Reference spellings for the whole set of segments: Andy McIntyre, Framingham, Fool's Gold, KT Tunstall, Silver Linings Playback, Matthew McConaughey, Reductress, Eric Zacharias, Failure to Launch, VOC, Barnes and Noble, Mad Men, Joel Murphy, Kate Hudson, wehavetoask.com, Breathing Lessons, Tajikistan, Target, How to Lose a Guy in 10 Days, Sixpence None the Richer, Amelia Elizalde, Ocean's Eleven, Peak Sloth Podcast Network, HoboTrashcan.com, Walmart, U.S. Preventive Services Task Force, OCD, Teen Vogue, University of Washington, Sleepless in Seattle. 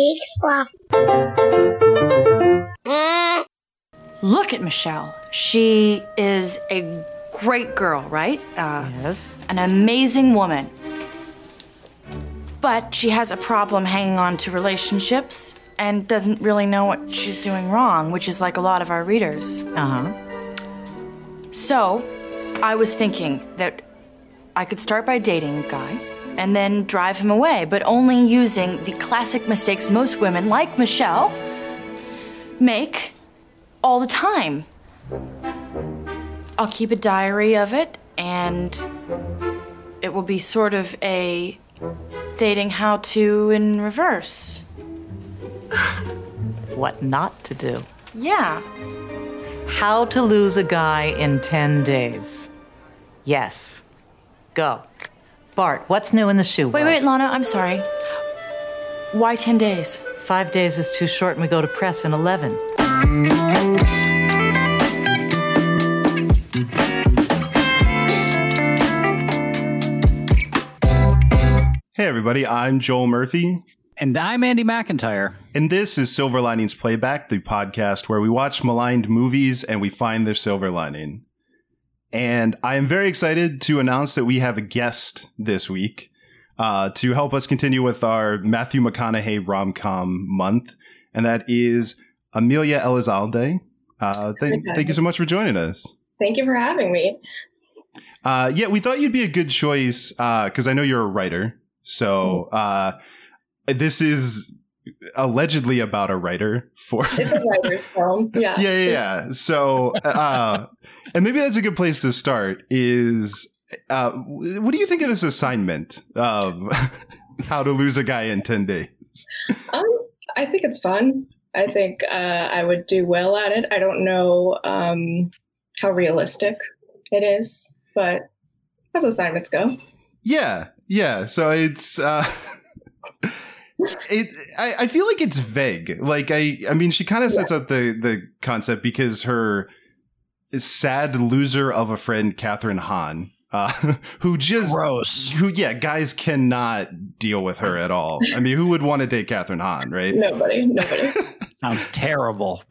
Peak Sloth. Look at Michelle. She is a great girl, right? Yes. An amazing woman. But she has a problem hanging on to relationships and doesn't really know what she's doing wrong, which is like a lot of our readers. Uh-huh. So, I was thinking that I could start by dating a guy and then drive him away, but only using the classic mistakes most women, like Michelle, make all the time. I'll keep a diary of it, and it will be sort of a dating how-to in reverse. What not to do. Yeah. How to lose a guy in 10 days. Yes. Go. Bart, what's new in the shoe box? Wait, Lana, I'm sorry. Why 10 days? 5 days is too short and we go to press in 11. Hey everybody, I'm Joel Murphy. And I'm Andy McIntyre. And this is Silver Linings Playback, the podcast where we watch maligned movies and we find their silver lining. And I am very excited to announce that we have a guest this week to help us continue with our Matthew McConaughey rom-com month. And that is Amelia Elizalde. Thank you so much for joining us. Thank you for having me. Yeah, we thought you'd be a good choice because I know you're a writer. So... this is allegedly about a writer for... It's a writer's film, yeah. Yeah. So, and maybe that's a good place to start is, what do you think of this assignment of how to lose a guy in 10 days? I think it's fun. I think I would do well at it. I don't know how realistic it is, but as assignments go. Yeah. So it's... I feel like it's vague. Like I mean, she kind of sets out the concept because her sad loser of a friend, Catherine Hahn, who just gross. Guys cannot deal with her at all. I mean, who would want to date Catherine Hahn, right? Nobody. Sounds terrible.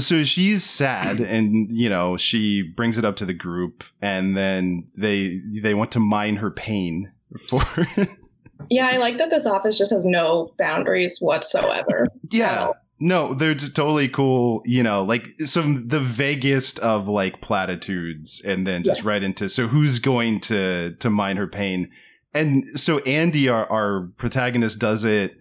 So she's sad, and you know she brings it up to the group, and then they want to mine her pain for. Yeah, I like that this office just has no boundaries whatsoever. Yeah, no, they're just totally cool, you know, like the vaguest of like platitudes and then just right into, so who's going to mine her pain? And so Andy, our protagonist, does it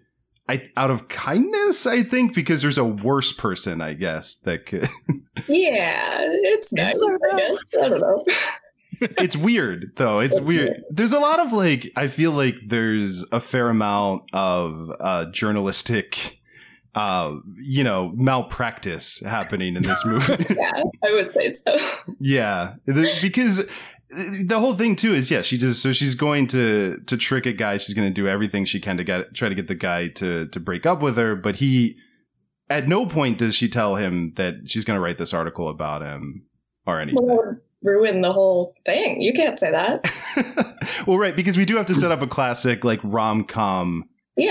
out of kindness, I think, because there's a worse person, I guess, that could. Yeah, it's nice, I guess. I don't know. It's weird, though. It's weird. There's a lot of like, I feel like there's a fair amount of journalistic, you know, malpractice happening in this movie. Yeah, I would say so. Yeah, because the whole thing, too, is, she just so she's going to trick a guy. She's going to do everything she can to try to get the guy to break up with her. But he at no point does she tell him that she's going to write this article about him or anything. Well, ruin the whole thing. You can't say that. Well, right, because we do have to set up a classic like rom-com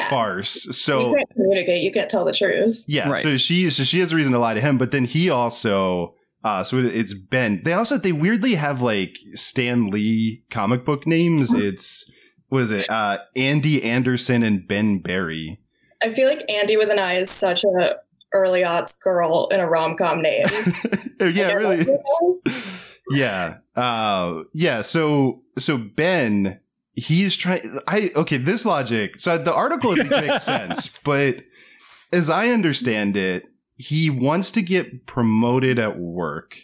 farce. So you can't communicate. You can't tell the truth. Yeah. Right. So she has a reason to lie to him, but then he also. So it's Ben. They weirdly have like Stan Lee comic book names. It's what is it? Andy Anderson and Ben Barry. I feel like Andy with an I is such a early aughts girl in a rom-com name. Yeah, it really. Yeah. Yeah. So Ben, he's trying. This logic. So the article makes sense, but as I understand it, he wants to get promoted at work,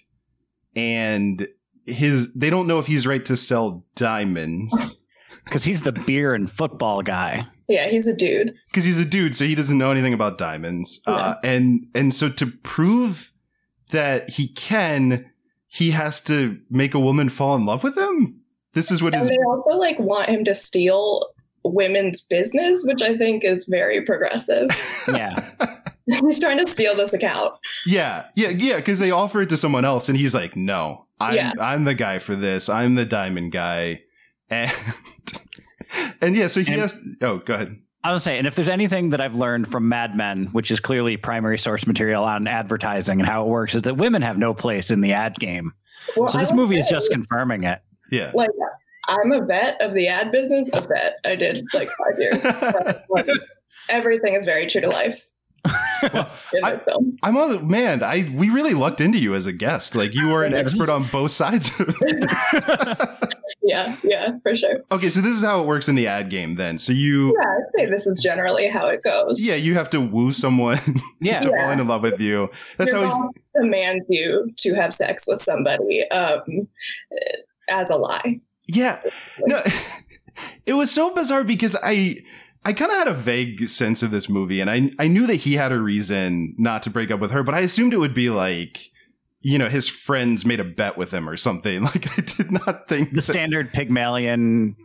and they don't know if he's right to sell diamonds because he's the beer and football guy. Yeah, he's a dude. Because he's a dude, so he doesn't know anything about diamonds. Yeah. And so to prove that he can. He has to make a woman fall in love with him. This is what is. And they also like want him to steal women's business, which I think is very progressive. Yeah, he's trying to steal this account. Yeah. Because they offer it to someone else, and he's like, "No, I'm the guy for this. I'm the diamond guy." And so he has. Oh, go ahead. I was saying, and if there's anything that I've learned from Mad Men, which is clearly primary source material on advertising and how it works, is that women have no place in the ad game. Well, so this movie is just confirming it. Yeah. Like, I'm a vet of the ad business. A vet. I did like 5 years. Like, everything is very true to life. Well, I'm on the man. We really lucked into you as a guest. Like, you are an expert on both sides. Yeah, for sure. Okay, so this is how it works in the ad game, then. So you, I'd say this is generally how it goes. Yeah, you have to woo someone. Yeah, to fall in love with you. That's how he demands you to have sex with somebody as a lie. Yeah, no, it was so bizarre because I kind of had a vague sense of this movie, and I knew that he had a reason not to break up with her, but I assumed it would be like, you know, his friends made a bet with him or something. Like, I did not think standard Pygmalion,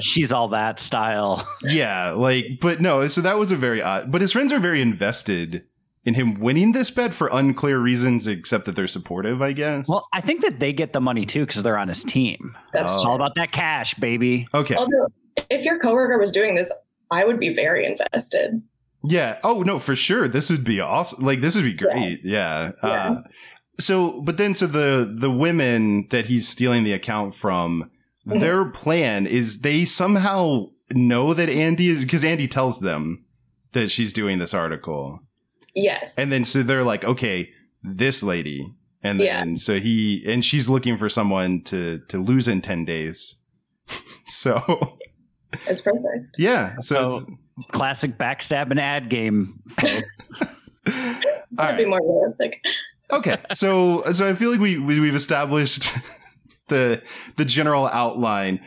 she's all that style. Yeah, like, but no, so that was a very odd, but his friends are very invested in him winning this bet for unclear reasons, except that they're supportive, I guess. Well, I think that they get the money too, because they're on his team. That's all about that cash, baby. Okay. Although, if your coworker was doing this, I would be very invested. Yeah. Oh, no, for sure. This would be awesome. Like, this would be great. Yeah. So the women that he's stealing the account from, their plan is they somehow know that Andy is, because Andy tells them that she's doing this article. Yes. And then so they're like, okay, this lady. And then so she's looking for someone to lose in 10 days. So it's perfect. Yeah. So classic backstab and ad game. That'd be more realistic. Okay. So I feel like we've established the general outline.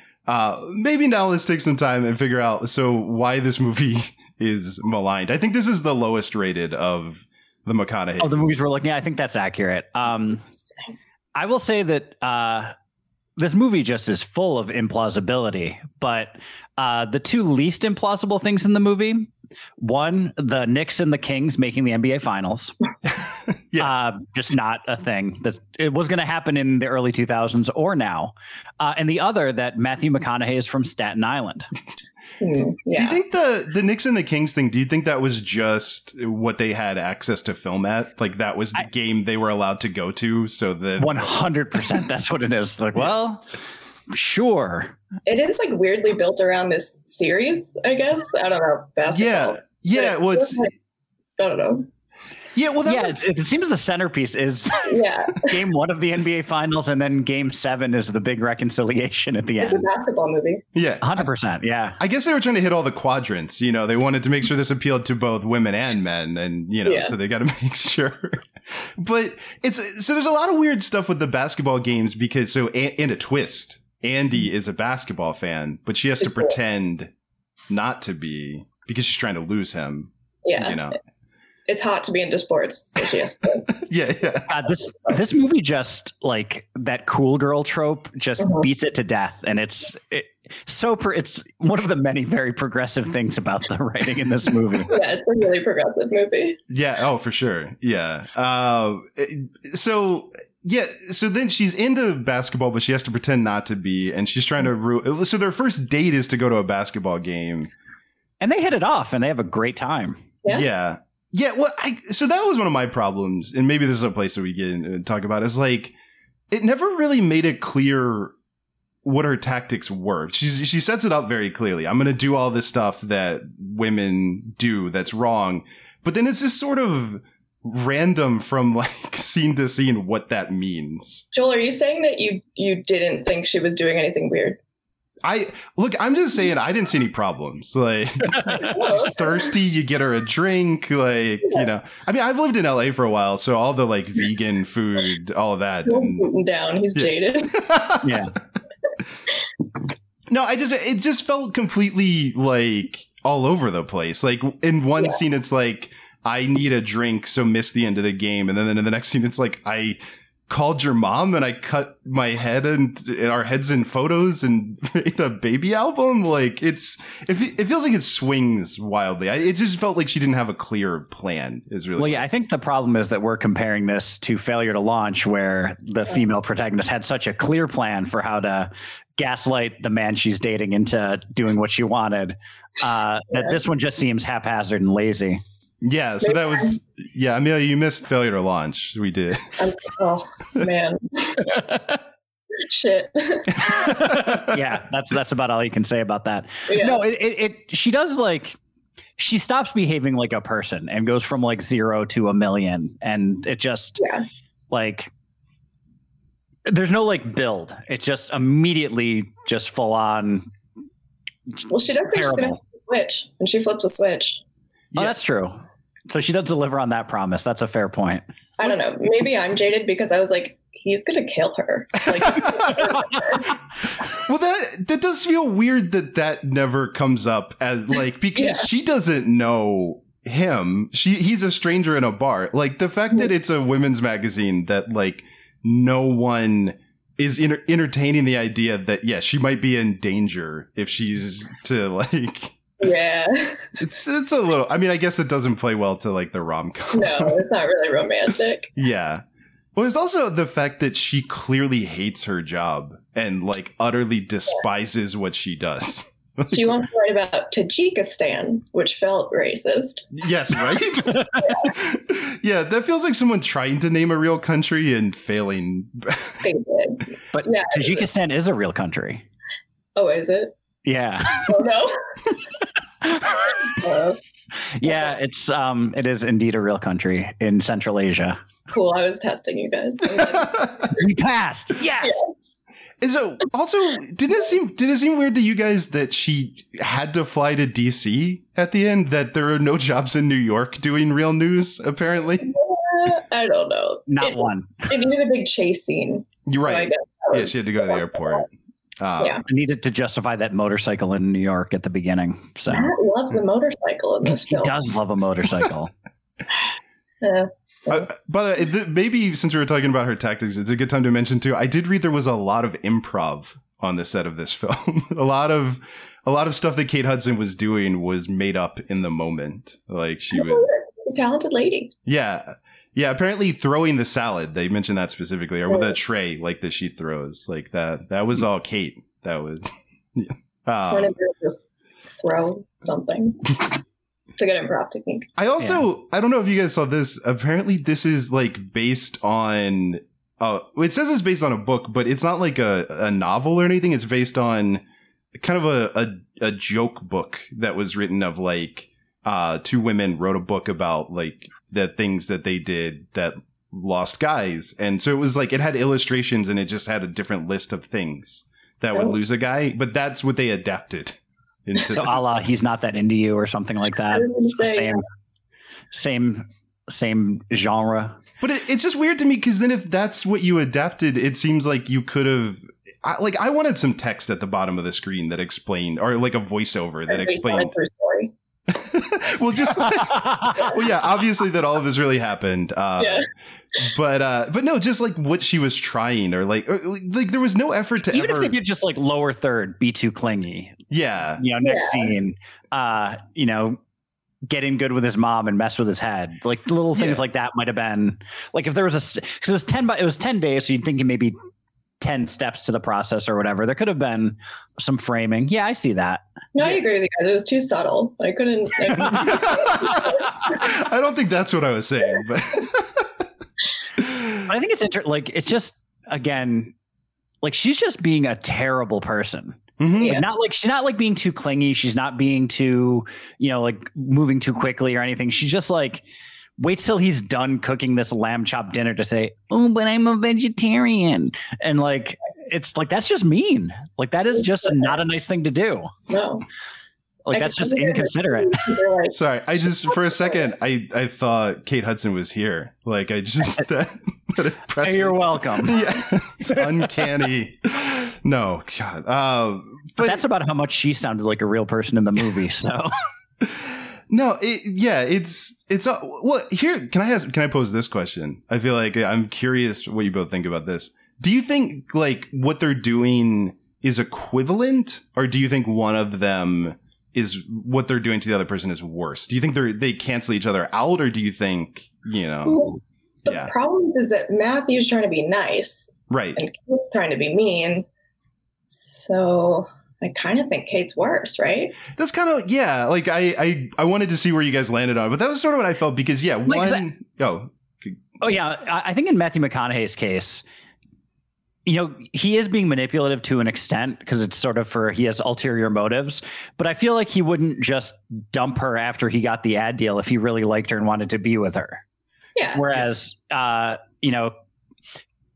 Maybe now let's take some time and figure out why this movie is maligned. I think this is the lowest rated of the McConaughey. Oh, the movies we're looking at. I think that's accurate. I will say that this movie just is full of implausibility, but the two least implausible things in the movie, one, the Knicks and the Kings making the NBA Finals. Just not a thing. It was going to happen in the early 2000s or now. And the other, that Matthew McConaughey is from Staten Island. Do you think the Knicks and the Kings thing, do you think that was just what they had access to film at? Like, that was the game they were allowed to go to? So then 100%, that's what it is. Like, well, sure. It is like weirdly built around this series, I guess. I don't know. Basketball. Yeah. Well, it's like, I don't know. Yeah, well, it seems the centerpiece is game one of the NBA Finals, and then game 7 is the big reconciliation at the end. It's a basketball movie. Yeah. 100%, yeah. I guess they were trying to hit all the quadrants, you know. They wanted to make sure this appealed to both women and men, and, you know, so they got to make sure. But there's a lot of weird stuff with the basketball games because, in a twist, Andy is a basketball fan, but she has to pretend not to be because she's trying to lose him. Yeah. You know. It's hot to be into sports. So she has to. Yeah. This movie just, like, that cool girl trope just beats it to death. And it's one of the many very progressive things about the writing in this movie. Yeah, it's a really progressive movie. Yeah. Oh, for sure. Yeah. So then she's into basketball, but she has to pretend not to be. And she's trying to. So their first date is to go to a basketball game. And they hit it off and they have a great time. Yeah. Yeah, well, so that was one of my problems, and maybe this is a place that we can talk about, is like, it never really made it clear what her tactics were. She sets it up very clearly. I'm going to do all this stuff that women do that's wrong, but then it's just sort of random from, like, scene to scene what that means. Joel, are you saying that you didn't think she was doing anything weird? I'm just saying, I didn't see any problems. Like, she's thirsty, you get her a drink, like, you know. I mean, I've lived in LA for a while, so all the, like, vegan food, all of that. He's down, he's jaded. Yeah. No, it just felt completely, like, all over the place. Like, in one scene, it's like, I need a drink, so miss the end of the game. And then in the next scene, it's like, I called your mom and I cut my head and our heads in photos and made a baby album. Like, it feels like it swings wildly. It just felt like she didn't have a clear plan is really. Well, yeah, I think the problem is that we're comparing this to Failure to Launch, where the female protagonist had such a clear plan for how to gaslight the man she's dating into doing what she wanted. That this one just seems haphazard and lazy. Yeah, so that was, Amelia, you missed Failure to Launch. We did. Oh, man. Shit. Yeah, that's about all you can say about that. Yeah. No, she does, like, she stops behaving like a person and goes from, like, 0 to 1,000,000. And it just, like, there's no, like, build. It just immediately just full on. Well, she does say she's going to flip the switch, and she flips the switch. Oh, yeah. That's true. So she does deliver on that promise. That's a fair point. I don't know. Maybe I'm jaded because I was like, he's going to kill her. Like, well, that does feel weird that never comes up as like, because she doesn't know him. He's a stranger in a bar. Like the fact that it's a women's magazine that like no one is entertaining the idea that, she might be in danger if she's to like... Yeah, it's a little. I mean, I guess it doesn't play well to like the rom-com. No, it's not really romantic. Yeah, well, it's also the fact that she clearly hates her job and like utterly despises what she does. She wants to write about Tajikistan, which felt racist. Yes, right? Yeah, that feels like someone trying to name a real country and failing. They did, but yeah, Tajikistan is a real country. Oh, is it? Yeah. Oh, no. Yeah, it's it is indeed a real country in Central Asia. Cool. I was testing you guys. We passed. Yes. Yeah. So also, did it seem weird to you guys that she had to fly to DC at the end? That there are no jobs in New York doing real news, apparently. I don't know. Not one. It needed a big chase scene. You're right. So she had to go to the airport. I needed to justify that motorcycle in New York at the beginning. So Matt loves a motorcycle in this film. He does love a motorcycle. By the way, maybe since we were talking about her tactics, it's a good time to mention too. I did read there was a lot of improv on the set of this film. a lot of stuff that Kate Hudson was doing was made up in the moment. Like she was a talented lady. Yeah. Yeah, apparently throwing the salad, they mentioned that specifically, or with a tray like that she throws, like that was all Kate. That was, yeah. Just throw something. It's a good improv technique. I also, I don't know if you guys saw this, apparently this is like based on, it says it's based on a book, but it's not like a novel or anything. It's based on kind of a joke book that was written of like, two women wrote a book about like the things that they did that lost guys. And so it was like it had illustrations and it just had a different list of things that would lose a guy. But that's what they adapted into. So a la He's Not That Into You or something like that. Same genre. But it's just weird to me because then if that's what you adapted, it seems like you could have... I wanted some text at the bottom of the screen that explained, or like a voiceover that explained... Well, just like, obviously that all of this really happened. But no, just like what she was trying or there was no effort to even ever... if they did just like lower third, be too clingy. Yeah. You know, next scene, you know, get in good with his mom and mess with his head. Like little things like that might've been like if there was because it was 10 days. So you'd think maybe 10 steps to the process or whatever. There could have been some framing. Yeah, I see that. No, I agree with you guys. It was too subtle. I couldn't. I don't think that's what I was saying. But I think it's like, it's just, again, like she's just being a terrible person. Mm-hmm. Yeah. Not like she's not like being too clingy. She's not being too, you know, like moving too quickly or anything. She's just like, wait till he's done cooking this lamb chop dinner to say, oh, but I'm a vegetarian. And like, it's like, that's just mean. Like, that is just not a nice thing to do. No. Like, that's just inconsiderate. Sorry. I just, for a second, I thought Kate Hudson was here. Like, I just, that you're welcome. Yeah. It's uncanny. No, God. But that's about how much she sounded like a real person in the movie. So. No, Well, here, can I pose this question? I feel like I'm curious what you both think about this. Do you think like what they're doing is equivalent, or do you think one of them is what they're doing to the other person is worse? Do you think they cancel each other out, or do you think, you know? Well, the problem is that Matthew's trying to be nice, right, and Kate's trying to be mean. So I kind of think Kate's worse, right? That's kind of, yeah. Like I wanted to see where you guys landed on, but that was sort of what I felt because I think in Matthew McConaughey's case, you know, he is being manipulative to an extent because it's sort of he has ulterior motives, but I feel like he wouldn't just dump her after he got the ad deal if he really liked her and wanted to be with her. Yeah. Whereas, you know,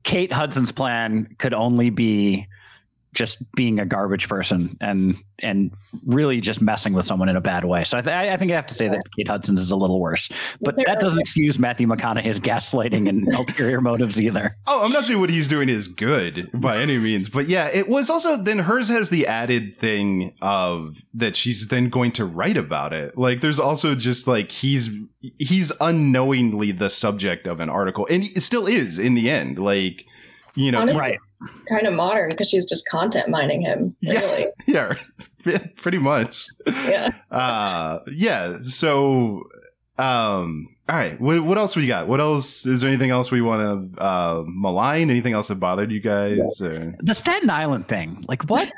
Kate Hudson's plan could only be just being a garbage person and really just messing with someone in a bad way. So I think I have to say that Kate Hudson's is a little worse, but that doesn't excuse Matthew McConaughey's gaslighting and ulterior motives either. Oh, I'm not saying what he's doing is good by any means, but yeah, it was also then hers has the added thing of that she's then going to write about it. Like there's also just like, he's unknowingly the subject of an article and it still is in the end, like, you know, honestly, right. Kind of modern because she's just content mining him. Really. Yeah, yeah, pretty much. Yeah. So, all right. What else we got? What else? Is there anything else we want to malign? Anything else that bothered you guys? Yeah. Or? The Staten Island thing. Like what?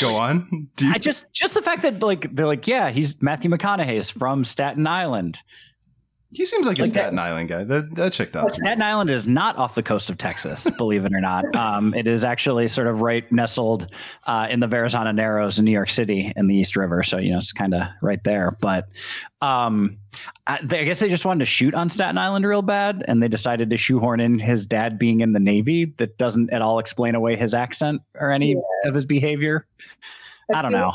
Go on. Just the fact that like they're like, yeah, he's Matthew McConaughey is from Staten Island. He seems like a Staten Island guy. That checked out. Staten Island is not off the coast of Texas, believe it or not. It is actually sort of right nestled in the Verrazano Narrows in New York City in the East River. So, you know, it's kind of right there. But I guess they just wanted to shoot on Staten Island real bad. And they decided to shoehorn in his dad being in the Navy. That doesn't at all explain away his accent or any of his behavior. I don't know.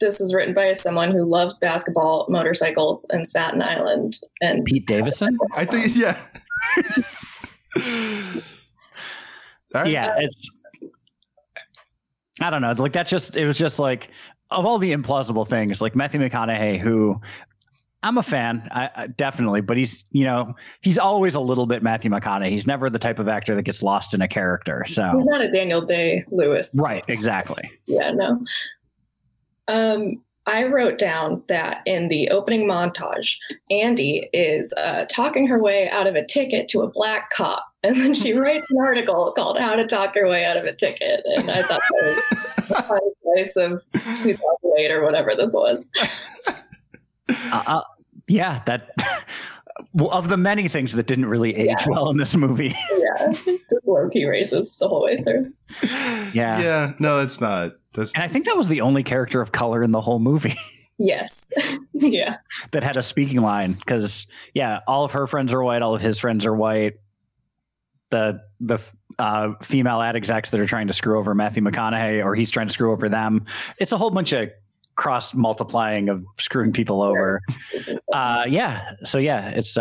This is written by someone who loves basketball, motorcycles, and Staten Island. And Pete Davidson? I think, yeah. Right. Yeah, it's... I don't know. Like, it was just like, of all the implausible things, like Matthew McConaughey, who I'm a fan, I definitely, but he's, you know, he's always a little bit Matthew McConaughey. He's never the type of actor that gets lost in a character. So he's not a Daniel Day-Lewis. Right, exactly. Yeah, no. I wrote down that in the opening montage, Andy is talking her way out of a ticket to a black cop. And then she writes an article called How to Talk Your Way Out of a Ticket. And I thought that was the funny place of 2008 or whatever this was. Yeah, that... Well, of the many things that didn't really age well in this movie. Yeah, low-key racist the whole way through. Yeah. Yeah, no, it's not. And I think that was the only character of color in the whole movie. Yes. Yeah. That had a speaking line because, yeah, all of her friends are white. All of his friends are white. The female ad execs that are trying to screw over Matthew McConaughey or he's trying to screw over them. It's a whole bunch of cross multiplying of screwing people over. Yeah. So, yeah, it's...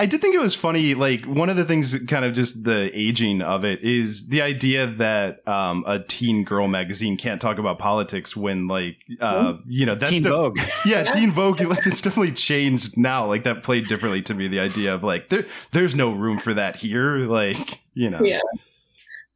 I did think it was funny, like one of the things kind of just the aging of it is the idea that a teen girl magazine can't talk about politics when like, you know, that's Teen Vogue. Yeah, Teen Vogue. It's definitely changed now. Like that played differently to me. The idea of like there's no room for that here. Like, you know. Yeah.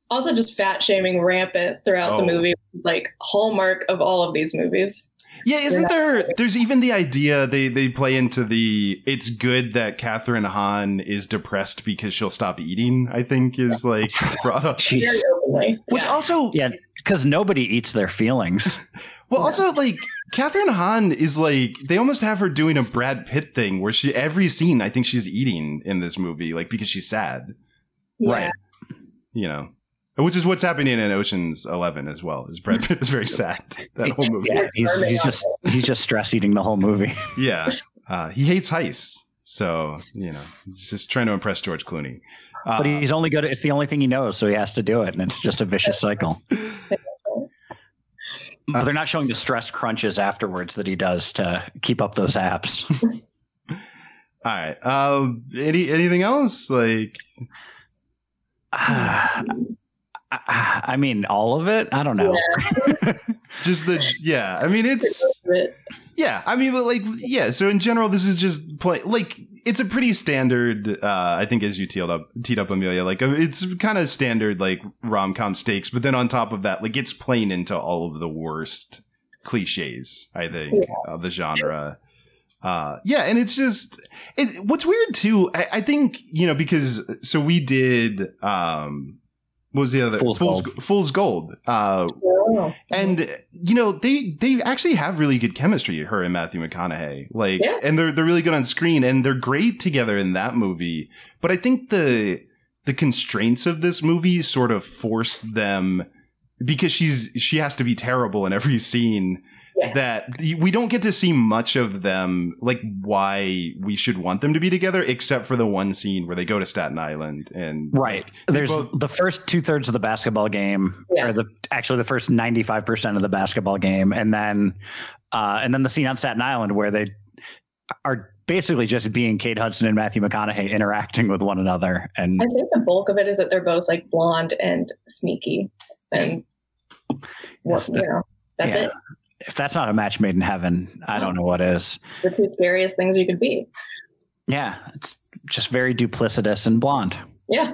Also just fat shaming rampant throughout the movie, like hallmark of all of these movies. Yeah, isn't there's even the idea they play into the it's good that Catherine Hahn is depressed because she'll stop eating, I think is like brought up. Jeez. Which also... Yeah, because nobody eats their feelings. Well, also like Catherine Hahn is like, they almost have her doing a Brad Pitt thing where every scene, I think she's eating in this movie, like because she's sad. Yeah. Right. You know. Which is what's happening in Ocean's 11 as well. Is Brad Pitt is very sad that whole movie. Yeah, he's just stress eating the whole movie. Yeah, he hates heists, so you know he's just trying to impress George Clooney. But he's only good. It's the only thing he knows, so he has to do it, and it's just a vicious cycle. But they're not showing the stress crunches afterwards that he does to keep up those abs. All right. Anything else like? I mean, all of it? I don't know. Yeah. I mean, it's... Yeah, I mean, but like, yeah, so in general, this is just play... Like, it's a pretty standard, I think as you teed up, Amelia, like, it's kind of standard, like, rom-com stakes, but then on top of that, like, it's playing into all of the worst cliches, I think, of the genre. Yeah, and it's just... what's weird, too, I think, you know, because... So we did... What was the other? Fool's Gold. And you know, they actually have really good chemistry, her and Matthew McConaughey. Like, and they're really good on screen, and they're great together in that movie. But I think the constraints of this movie sort of force them, because she has to be terrible in every scene. Yeah. That we don't get to see much of them, like why we should want them to be together, except for the one scene where they go to Staten Island and the first 2/3 of the basketball game, or the first 95% of the basketball game, and then the scene on Staten Island where they are basically just being Kate Hudson and Matthew McConaughey interacting with one another. And I think the bulk of it is that they're both like blonde and sneaky, and that's it. If that's not a match made in heaven, I don't know what is. The two scariest things you could be. Yeah, it's just very duplicitous and blonde. Yeah.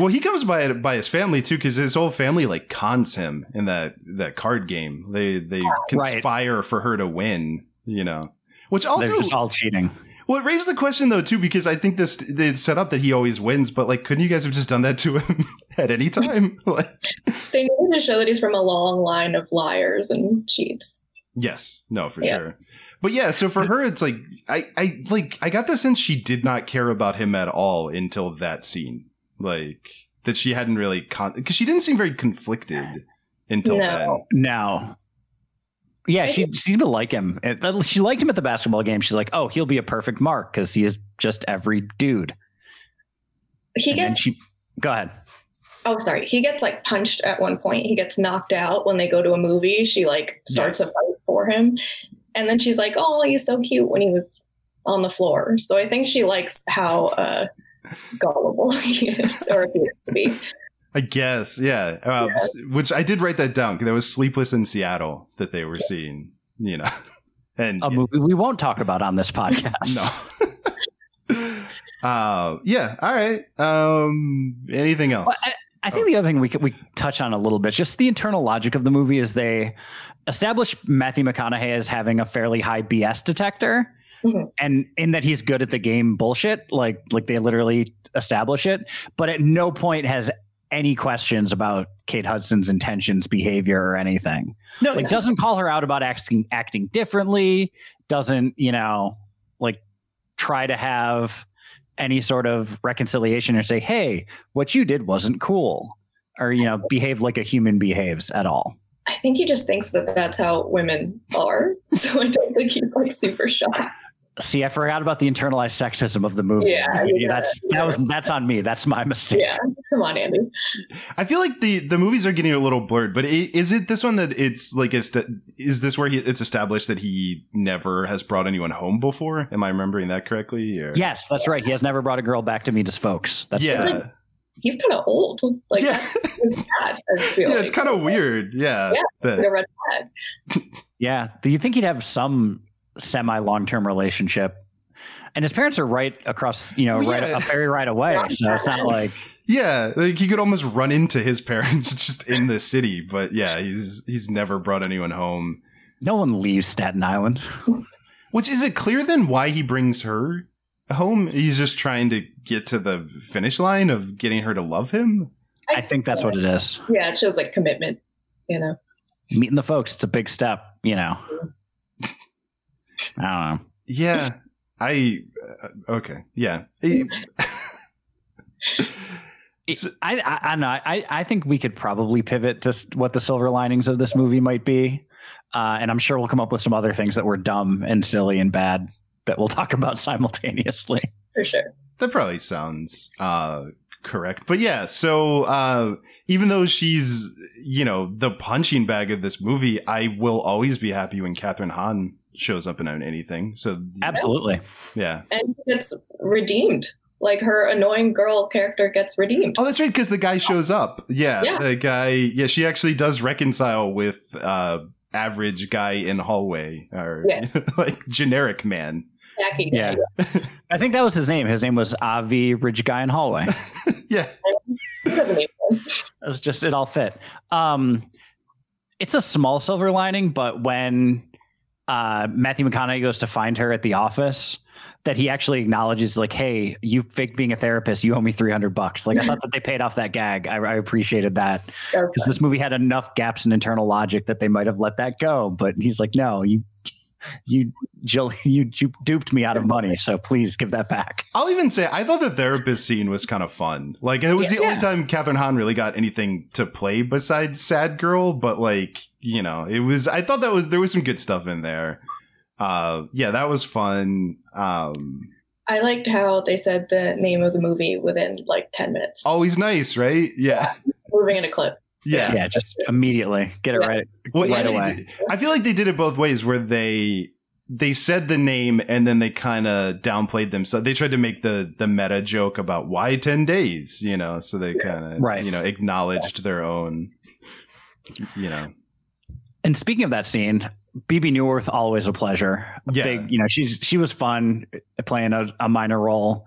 Well, he comes by his family too, because his whole family like cons him in that card game. They conspire for her to win. You know, which also they're just all cheating. Well, it raises the question though too, because I think they set up that he always wins, but like, couldn't you guys have just done that to him at any time? They need to show that he's from a long line of liars and cheats. Yes, no, for sure. But yeah, so for her, it's like I got the sense she did not care about him at all until that scene, like that she hadn't really because she didn't seem very conflicted until then. No. Yeah, she seemed to like him. She liked him at the basketball game. She's like, oh, he'll be a perfect mark because he is just every dude. Go ahead. Oh, sorry. He gets like punched at one point. He gets knocked out when they go to a movie. She like starts a fight for him. And then she's like, oh, he's so cute when he was on the floor. So I think she likes how gullible he is, or appears to be. I guess, which I did write that down because that was Sleepless in Seattle that they were seeing, you know, and a movie we won't talk about on this podcast. No. All right. Anything else? Well, I think the other thing we touch on a little bit, just the internal logic of the movie, is they establish Matthew McConaughey as having a fairly high BS detector. Mm-hmm. And in that he's good at the game bullshit, like they literally establish it, but at no point has any questions about Kate Hudson's intentions, behavior, or anything. No, it doesn't call her out about acting differently. Doesn't, you know, like try to have any sort of reconciliation or say, hey, what you did wasn't cool, or, you know, behave like a human behaves at all. I think he just thinks that that's how women are. So I don't think he's like super shocked. See, I forgot about the internalized sexism of the movie. Yeah, that's on me. That's my mistake. Yeah, come on, Andy. I feel like the movies are getting a little blurred, but is it this one that it's like, is this where it's established that he never has brought anyone home before? Am I remembering that correctly? Or? Yes, that's right. He has never brought a girl back to meet his folks. That's right. He's kind of old. Like, that's sad, I feel like. It's kind of weird. Yeah, it's a red flag. Yeah, do you think he'd have some semi long-term relationship, and his parents are right across, you know, a ferry right away. So it's not like, like he could almost run into his parents just in the city, but he's never brought anyone home. No one leaves Staten Island. Which, is it clear then why he brings her home? He's just trying to get to the finish line of getting her to love him. I think that's what it is. Yeah. It shows like commitment, you know, meeting the folks. It's a big step, you know? I don't know. Yeah. Okay. Yeah. I don't know. I think we could probably pivot to what the silver linings of this movie might be. And I'm sure we'll come up with some other things that were dumb and silly and bad that we'll talk about simultaneously. For sure. That probably sounds correct. But yeah, so even though she's, you know, the punching bag of this movie, I will always be happy when Catherine Hahn shows up in anything. So absolutely. Yeah. And it's redeemed like her annoying girl character gets redeemed. Oh, that's right, because the guy shows up. Yeah, the guy. Yeah, she actually does reconcile with average guy in hallway or like generic man. Jackie. Yeah, I think that was his name. His name was Avi Ridge Guy in Hallway. Yeah, it was just it all fit. It's a small silver lining, but when Matthew McConaughey goes to find her at the office, that he actually acknowledges, like, "Hey, you fake being a therapist. You owe me $300." Like, I thought that they paid off that gag. I appreciated that because this movie had enough gaps in internal logic that they might have let that go. But he's like, "No, you duped me out of money, so please give that back." I'll even say I thought the therapist scene was kind of fun. Like, it was the only time Catherine Hahn really got anything to play besides Sad Girl, but, like, you know, it was, I thought that was, there was some good stuff in there. Yeah, that was fun. I liked how they said the name of the movie within like 10 minutes. Always nice, right? Yeah. Moving in a clip. Yeah. Yeah, just immediately get it right. Well, right away. I feel like they did it both ways where they said the name and then they kind of downplayed themselves. They tried to make the meta joke about why 10 days, you know, so they kind of, you know, acknowledged their own, you know. And speaking of that scene, Bebe Neuwirth, always a pleasure. Big, you know, she was fun playing a minor role.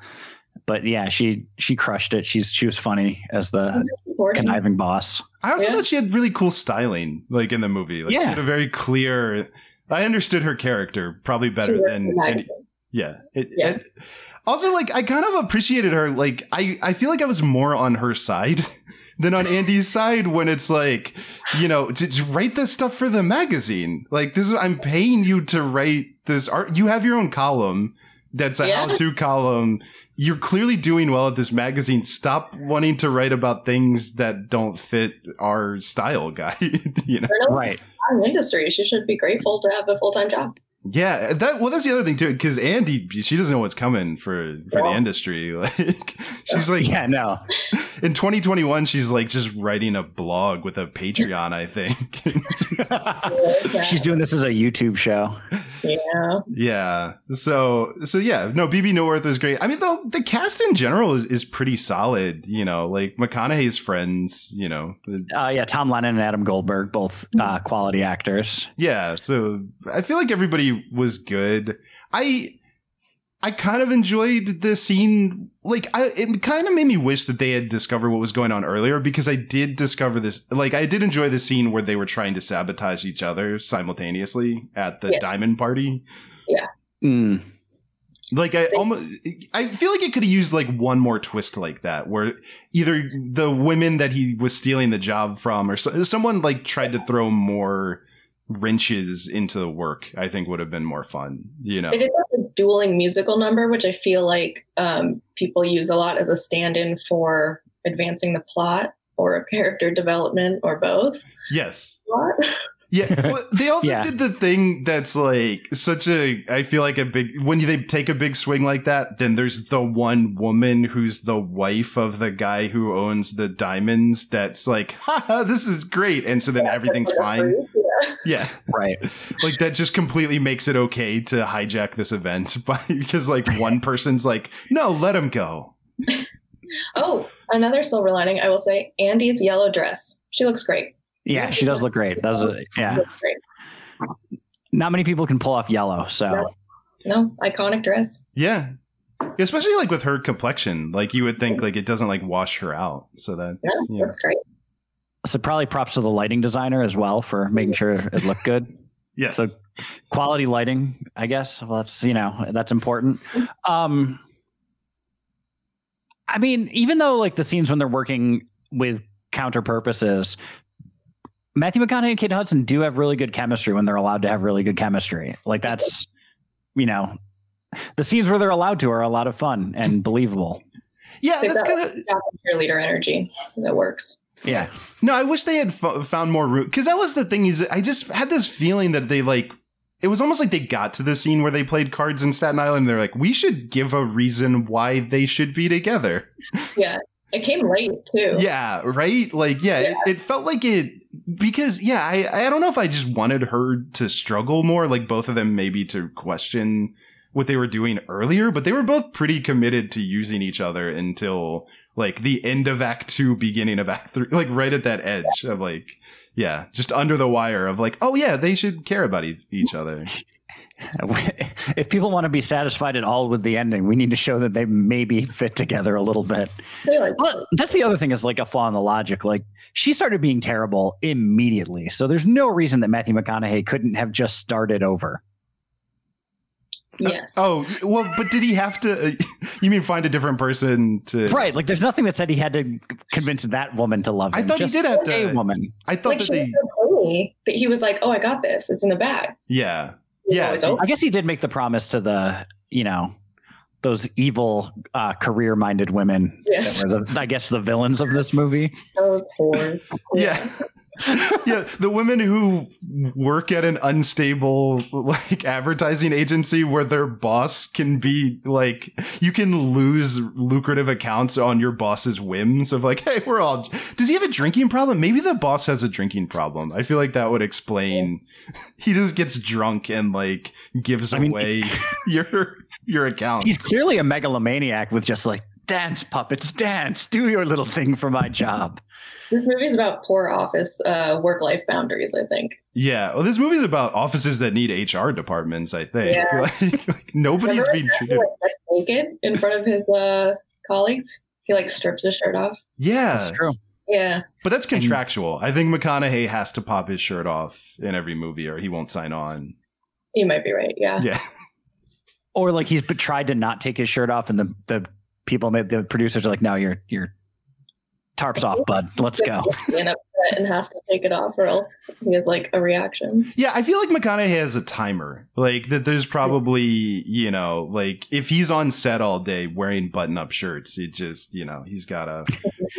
But yeah, she crushed it. She was funny as the conniving boss. I also thought she had really cool styling, like in the movie. Like, she had a very clear. I understood her character probably better than any, It also, like, I kind of appreciated her. Like, I feel like I was more on her side than on Andy's side when it's like, you know, to write this stuff for the magazine. Like, this is, I'm paying you to write this art. You have your own column. That's a how-to column. You're clearly doing well at this magazine. Stop wanting to write about things that don't fit our style, guide. You know, right? Our industry. She should be grateful to have a full-time job. Yeah, that. Well, that's the other thing too, because Andy, she doesn't know what's coming for the industry. Like, she's like, In 2021, she's like just writing a blog with a Patreon, I think. She's doing this as a YouTube show. Yeah. Yeah. So yeah, no, Bebe Neuwirth was great. I mean, though, the cast in general is pretty solid, you know, like McConaughey's friends, you know. Tom Lennon and Adam Goldberg, both quality actors. Yeah. So I feel like everybody was good. I kind of enjoyed this scene. Like, it kind of made me wish that they had discovered what was going on earlier, because I did discover this. Like, I did enjoy the scene where they were trying to sabotage each other simultaneously at the diamond party. Yeah. Mm. Like, I feel like it could have used like one more twist like that, where either the women that he was stealing the job from or someone like tried to throw more wrenches into the work, I think would have been more fun, you know. They did have a dueling musical number, which I feel like people use a lot as a stand-in for advancing the plot or character development or both. Yes. What? Yeah. Well, they also did the thing that's like such a, I feel like a big, when they take a big swing like that, then there's the one woman who's the wife of the guy who owns the diamonds that's like, haha, this is great. And so then everything's fine. Yeah. Right. Like, that just completely makes it okay to hijack this event because like one person's like, no, let him go. Oh, another silver lining, I will say, Andy's yellow dress. She looks great. Yeah, she does look great. Not many people can pull off yellow. So no iconic dress. Yeah. Especially like with her complexion, like you would think like it doesn't like wash her out. So that's, that's great. So probably props to the lighting designer as well for making sure it looked good. Yes. So quality lighting, I guess. Well, that's, you know, that's important. I mean, even though like the scenes when they're working with counter purposes, Matthew McConaughey and Kate Hudson do have really good chemistry when they're allowed to have really good chemistry. Like, that's, you know, the scenes where they're allowed to are a lot of fun and believable. Yeah, so that's kind of cheerleader energy that works. Yeah. No, I wish they had found more room, because that was the thing, is I just had this feeling that they like, it was almost like they got to the scene where they played cards in Staten Island. And they're like, we should give a reason why they should be together. Yeah. It came late too. Yeah. Right. Like, It felt like it, because I don't know if I just wanted her to struggle more, like both of them maybe to question what they were doing earlier, but they were both pretty committed to using each other until like the end of Act 2, beginning of Act 3, like right at that edge of like, yeah, just under the wire of like, oh yeah, they should care about each other. If people want to be satisfied at all with the ending, we need to show that they maybe fit together a little bit. Well, that's the other thing is like a flaw in the logic. Like she started being terrible immediately. So there's no reason that Matthew McConaughey couldn't have just started over. Yes. But did he have to, you mean find a different person to. Right. Like there's nothing that said he had to convince that woman to love him. I thought just he did have to. A woman. I thought like that they. That he was like, oh, I got this. It's in the bag. Yeah. Yeah, I guess he did make the promise to the, you know, those evil career-minded women. Yes. That were the villains of this movie. Oh, of course. Yeah. Yeah, the women who work at an unstable like advertising agency where their boss can be like, you can lose lucrative accounts on your boss's whims of like, hey, we're all. Does he have a drinking problem? Maybe the boss has a drinking problem. I feel like that would explain. He just gets drunk and like gives away your account. He's clearly a megalomaniac with just like. Dance, puppets, dance. Do your little thing for my job. This movie's about poor office work-life boundaries, I think. Yeah. Well, this movie's about offices that need HR departments, I think. Yeah. Like nobody's being treated. Like, naked in front of his colleagues. He like strips his shirt off. Yeah. That's true. Yeah. But that's contractual. I think McConaughey has to pop his shirt off in every movie or he won't sign on. You might be right. Yeah. Yeah. Or like he's tried to not take his shirt off and the producers are like, no, your tarp's off, bud. Let's go. And has to take it off or else he has like a reaction. Yeah, I feel like McConaughey has a timer. Like that there's probably, you know, like if he's on set all day wearing button-up shirts, it just, you know, he's got to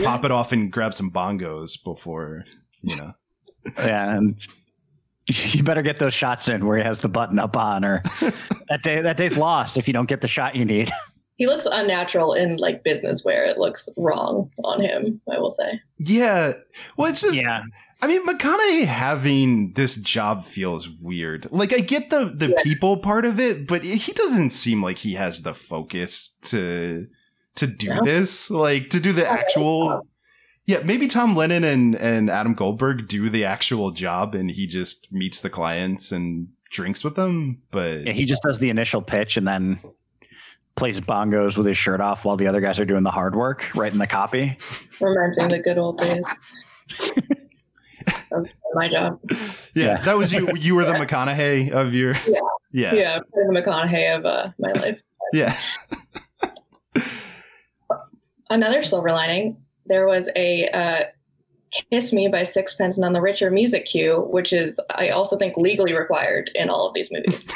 pop it off and grab some bongos before, you know. Yeah, and you better get those shots in where he has the button-up on or that day's lost if you don't get the shot you need. He looks unnatural in like business wear. It looks wrong on him, I will say. Yeah. Well, it's just, yeah. I mean, McConaughey having this job feels weird. Like I get the people part of it, but he doesn't seem like he has the focus to do this, like to do the actual. Yeah. Maybe Tom Lennon and Adam Goldberg do the actual job and he just meets the clients and drinks with them. But yeah, he just does the initial pitch and then plays bongos with his shirt off while the other guys are doing the hard work, writing the copy. Remembering the good old days. That was my job. Yeah, that was you. You were the McConaughey of your. Yeah. Yeah. Yeah, the McConaughey of my life. Yeah. Another silver lining. There was a "Kiss Me" by Sixpence None the Richer music cue, which is, I also think, legally required in all of these movies.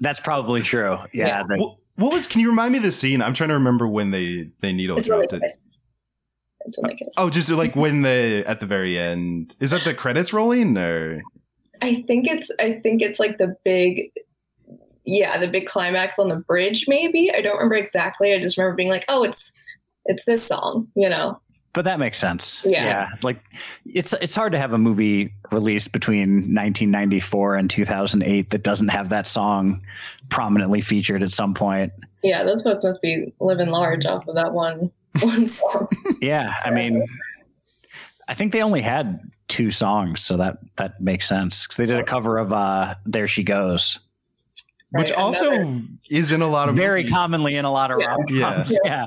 That's probably true. Yeah. Yeah. What was? Can you remind me of the scene? I'm trying to remember when they needle dropped it. It's when they kiss. Oh, just like when they at the very end. Is that the credits rolling or? I think it's like the big climax on the bridge. Maybe I don't remember exactly. I just remember being like, oh, it's this song, you know. But that makes sense. Yeah. Like it's hard to have a movie released between 1994 and 2008 that doesn't have that song prominently featured at some point. Yeah, those folks must be living large off of that one song. Yeah, I mean, I think they only had two songs, so that makes sense because they did a cover of "There She Goes," right, which also is in a lot of very movies. Commonly in a lot of rom-coms. Yeah.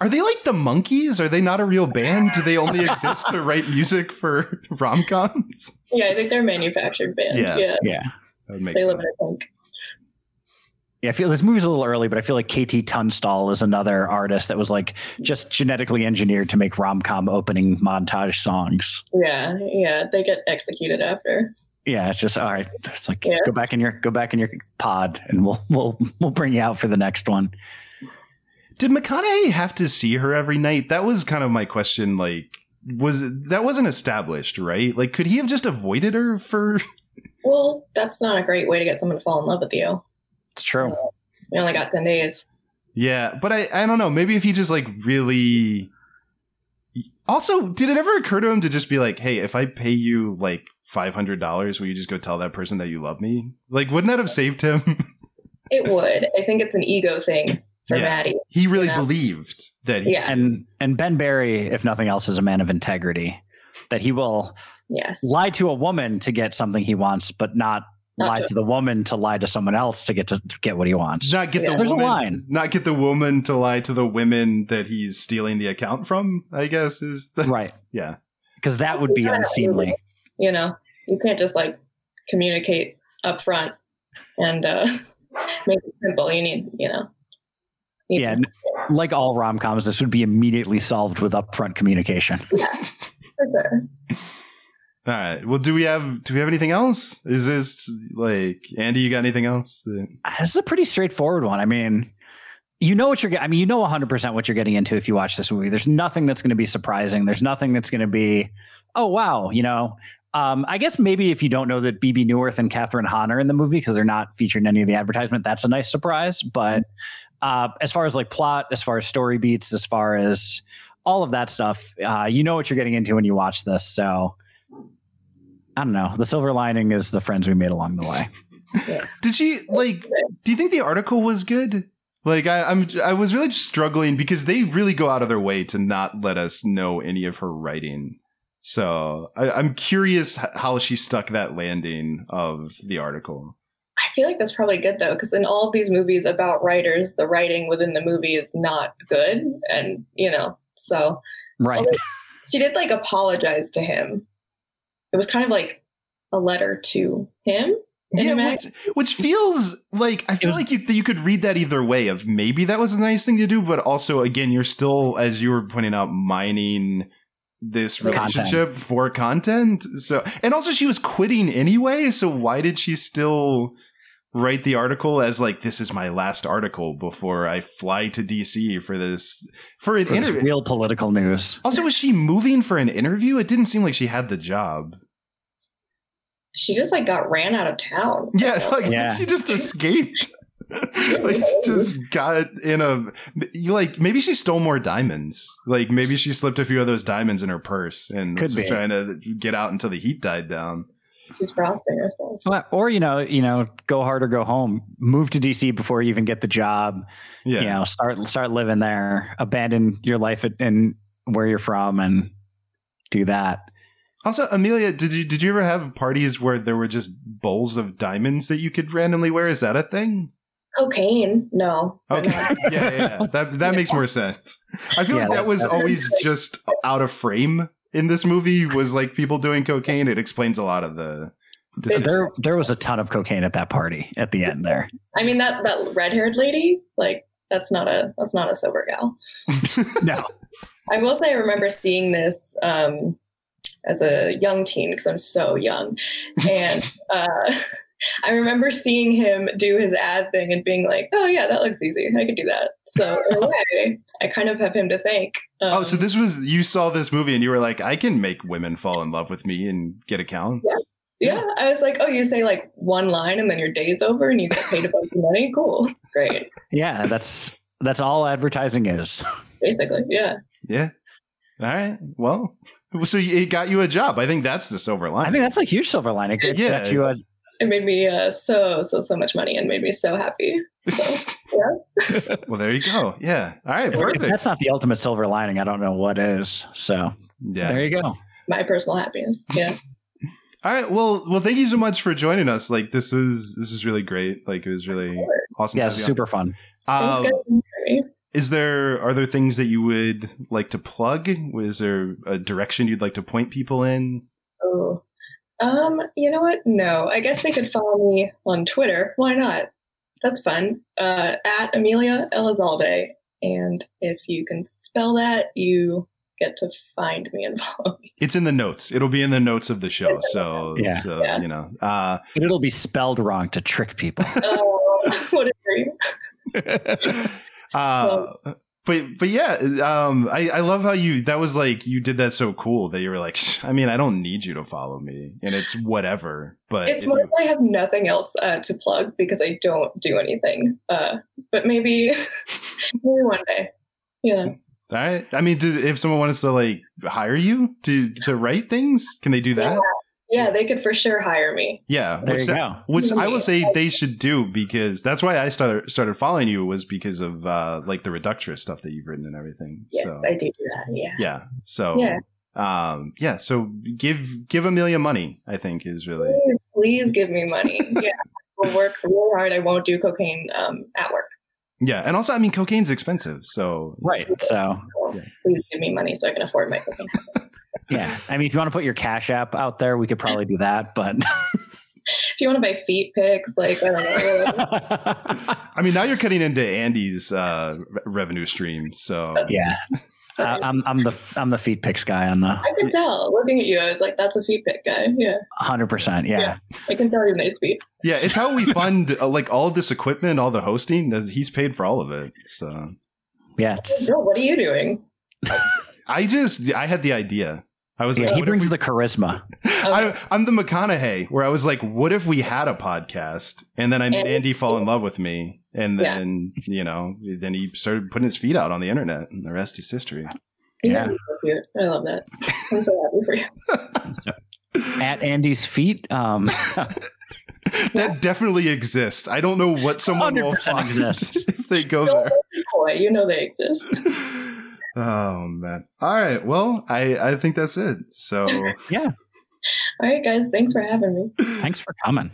Are they like the Monkees? Are they not a real band? Do they only exist to write music for rom-coms? Yeah, I think they're a manufactured band. Yeah. That would make sense. They live in a punk. Yeah, I feel this movie's a little early, but I feel like KT Tunstall is another artist that was like just genetically engineered to make rom-com opening montage songs. Yeah, they get executed after. Yeah, it's just all right. It's like go back in your pod, and we'll bring you out for the next one. Did McConaughey have to see her every night? That was kind of my question. Like, that wasn't established, right? Like, could he have just avoided her for? Well, that's not a great way to get someone to fall in love with you. It's true. You only got 10 days. Yeah, but I don't know. Maybe if he just like really. Also, did it ever occur to him to just be like, hey, if I pay you like $500, will you just go tell that person that you love me? Like, wouldn't that have saved him? It would. I think it's an ego thing for Maddie. He really believed that. And Ben Barry, if nothing else, is a man of integrity, that he will lie to a woman to get something he wants, but not lie to the woman to lie to someone else to get what he wants. Not get the woman, not get the woman to lie to the women that he's stealing the account from, I guess is the right. Yeah. Because that would be unseemly. You know, you can't just communicate up front and make it simple. You need, like all rom-coms, this would be immediately solved with upfront communication. Yeah, for sure. All right. Well, do we have anything else? Is this Andy, you got anything else? This is a pretty straightforward one. I mean, you know what you're getting. I mean, you know 100% what you're getting into if you watch this movie. There's nothing that's going to be surprising. There's nothing that's going to be, oh, wow, you know. I guess maybe if you don't know that Bebe Neuwirth and Catherine Hahn are in the movie because they're not featured in any of the advertisement, that's a nice surprise. But as far as plot, as far as story beats, as far as all of that stuff, you know what you're getting into when you watch this. So I don't know. The silver lining is the friends we made along the way. Yeah. Did she do you think the article was good? I was really just struggling because they really go out of their way to not let us know any of her writing. So I'm curious how she stuck that landing of the article. I feel like that's probably good, though, because in all of these movies about writers, the writing within the movie is not good. And, so. Right. Although she did apologize to him. It was kind of a letter to him. Yeah, which feels you could read that either way of maybe that was a nice thing to do. But also, again, you're still, as you were pointing out, mining this relationship for content. So, and also she was quitting anyway. So why did she still write the article as this is my last article before I fly to DC for this, for an interview? Real political news. Also, was she moving for an interview? It didn't seem like she had the job. She just got ran out of town. Yeah. She just escaped. Just got in a maybe she stole more diamonds. Maybe she slipped a few of those diamonds in her purse and was trying to get out until the heat died down. She's browsing herself. Or go hard or go home. Move to DC before you even get the job. Yeah. Start living there. Abandon your life and where you're from and do that. Also, Amelia, did you ever have parties where there were just bowls of diamonds that you could randomly wear? Is that a thing? Cocaine? No. Okay. Yeah. That makes more sense. I feel that was always just out of frame in this movie was people doing cocaine. It explains a lot of the decision. There was a ton of cocaine at that party at the end there. I mean, that red-haired lady, that's not a sober gal. No. I will say I remember seeing this as a young teen because I'm so young. And I remember seeing him do his ad thing and being like, oh, yeah, that looks easy. I could do that. So in a way, I kind of have him to thank. So this was, you saw this movie and you were like, I can make women fall in love with me and get accounts. Yeah. I was like, oh, you say one line and then your day's over and you get paid a bunch of money. Cool. Great. Yeah. That's all advertising is. Basically. Yeah. Yeah. All right. Well, so it got you a job. I think that's the silver lining. I think that's a huge silver lining. Got you a... It made me so much money and made me so happy. So, yeah. Well, there you go. Yeah. All right. Perfect. If that's not the ultimate silver lining, I don't know what is. So yeah, there you go. My personal happiness. Yeah. All right. Well, thank you so much for joining us. This is really great. It was really awesome. Yeah, super fun. Are there things that you would like to plug? Is there a direction you'd like to point people in? Oh. You know what? No, I guess they could follow me on Twitter. Why not? That's fun. At Amelia Elizalde. And if you can spell that, you get to find me and follow me. It's in the notes. It'll be in the notes of the show. So, yeah. But it'll be spelled wrong to trick people. Oh, what a dream. But yeah, I love how you did that so cool that you were like, I mean, I don't need you to follow me and it's whatever, but it's like I have nothing else to plug because I don't do anything, but maybe one day. Yeah. All right. I mean, if someone wants to hire you to write things, can they do that? Yeah. Yeah, they could for sure hire me. Yeah, which I will say they should do, because that's why I started following you, was because of like the Reductress stuff that you've written and everything. Yes, so, I do that. Yeah. Yeah. So yeah. So give Amelia money, I think, is really. Please give me money. Yeah, I'll work real hard. I won't do cocaine at work. Yeah, and also, I mean, cocaine's expensive, so right. So please give me money so I can afford my cocaine. Yeah, I mean, if you want to put your Cash App out there, we could probably do that. But if you want to buy feet pics, like, I don't know. I mean, now you're cutting into Andy's revenue stream. So yeah, I'm the feet pics guy on the. I can tell looking at you. I was like, that's a feet pic guy. Yeah, 100%. Yeah, I can tell you nice feet. Yeah, it's how we fund like all of this equipment, all the hosting. He's paid for all of it. So yeah, Bill, what are you doing? I had the idea. I was like, he brings the charisma. I'm the McConaughey, where I was like, what if we had a podcast? And then I made Andy fall in love with me. And then, then he started putting his feet out on the internet, and the rest is history. Yeah. I love that. I'm so happy for you. At Andy's feet. That definitely exists. I don't know what someone will find if they go there. Boy, you know they exist. Oh, man. All right. Well, I think that's it. So, yeah. All right, guys. Thanks for having me. Thanks for coming.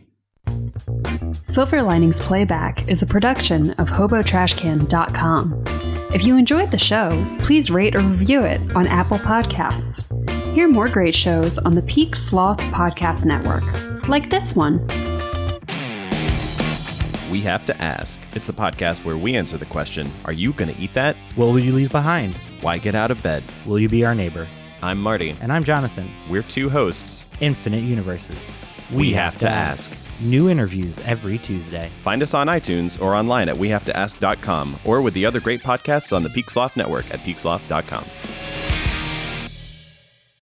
Silver Linings Playback is a production of HoboTrashcan.com. If you enjoyed the show, please rate or review it on Apple Podcasts. Hear more great shows on the Peak Sloth Podcast Network, like this one. We Have to Ask. It's a podcast where we answer the question, are you going to eat that? What will you leave behind? Why get out of bed? Will you be our neighbor? I'm Marty. And I'm Jonathan. We're two hosts. Infinite universes. We have to ask. New interviews every Tuesday. Find us on iTunes or online at wehavetoask.com, or with the other great podcasts on the Peak Sloth Network at peaksloth.com.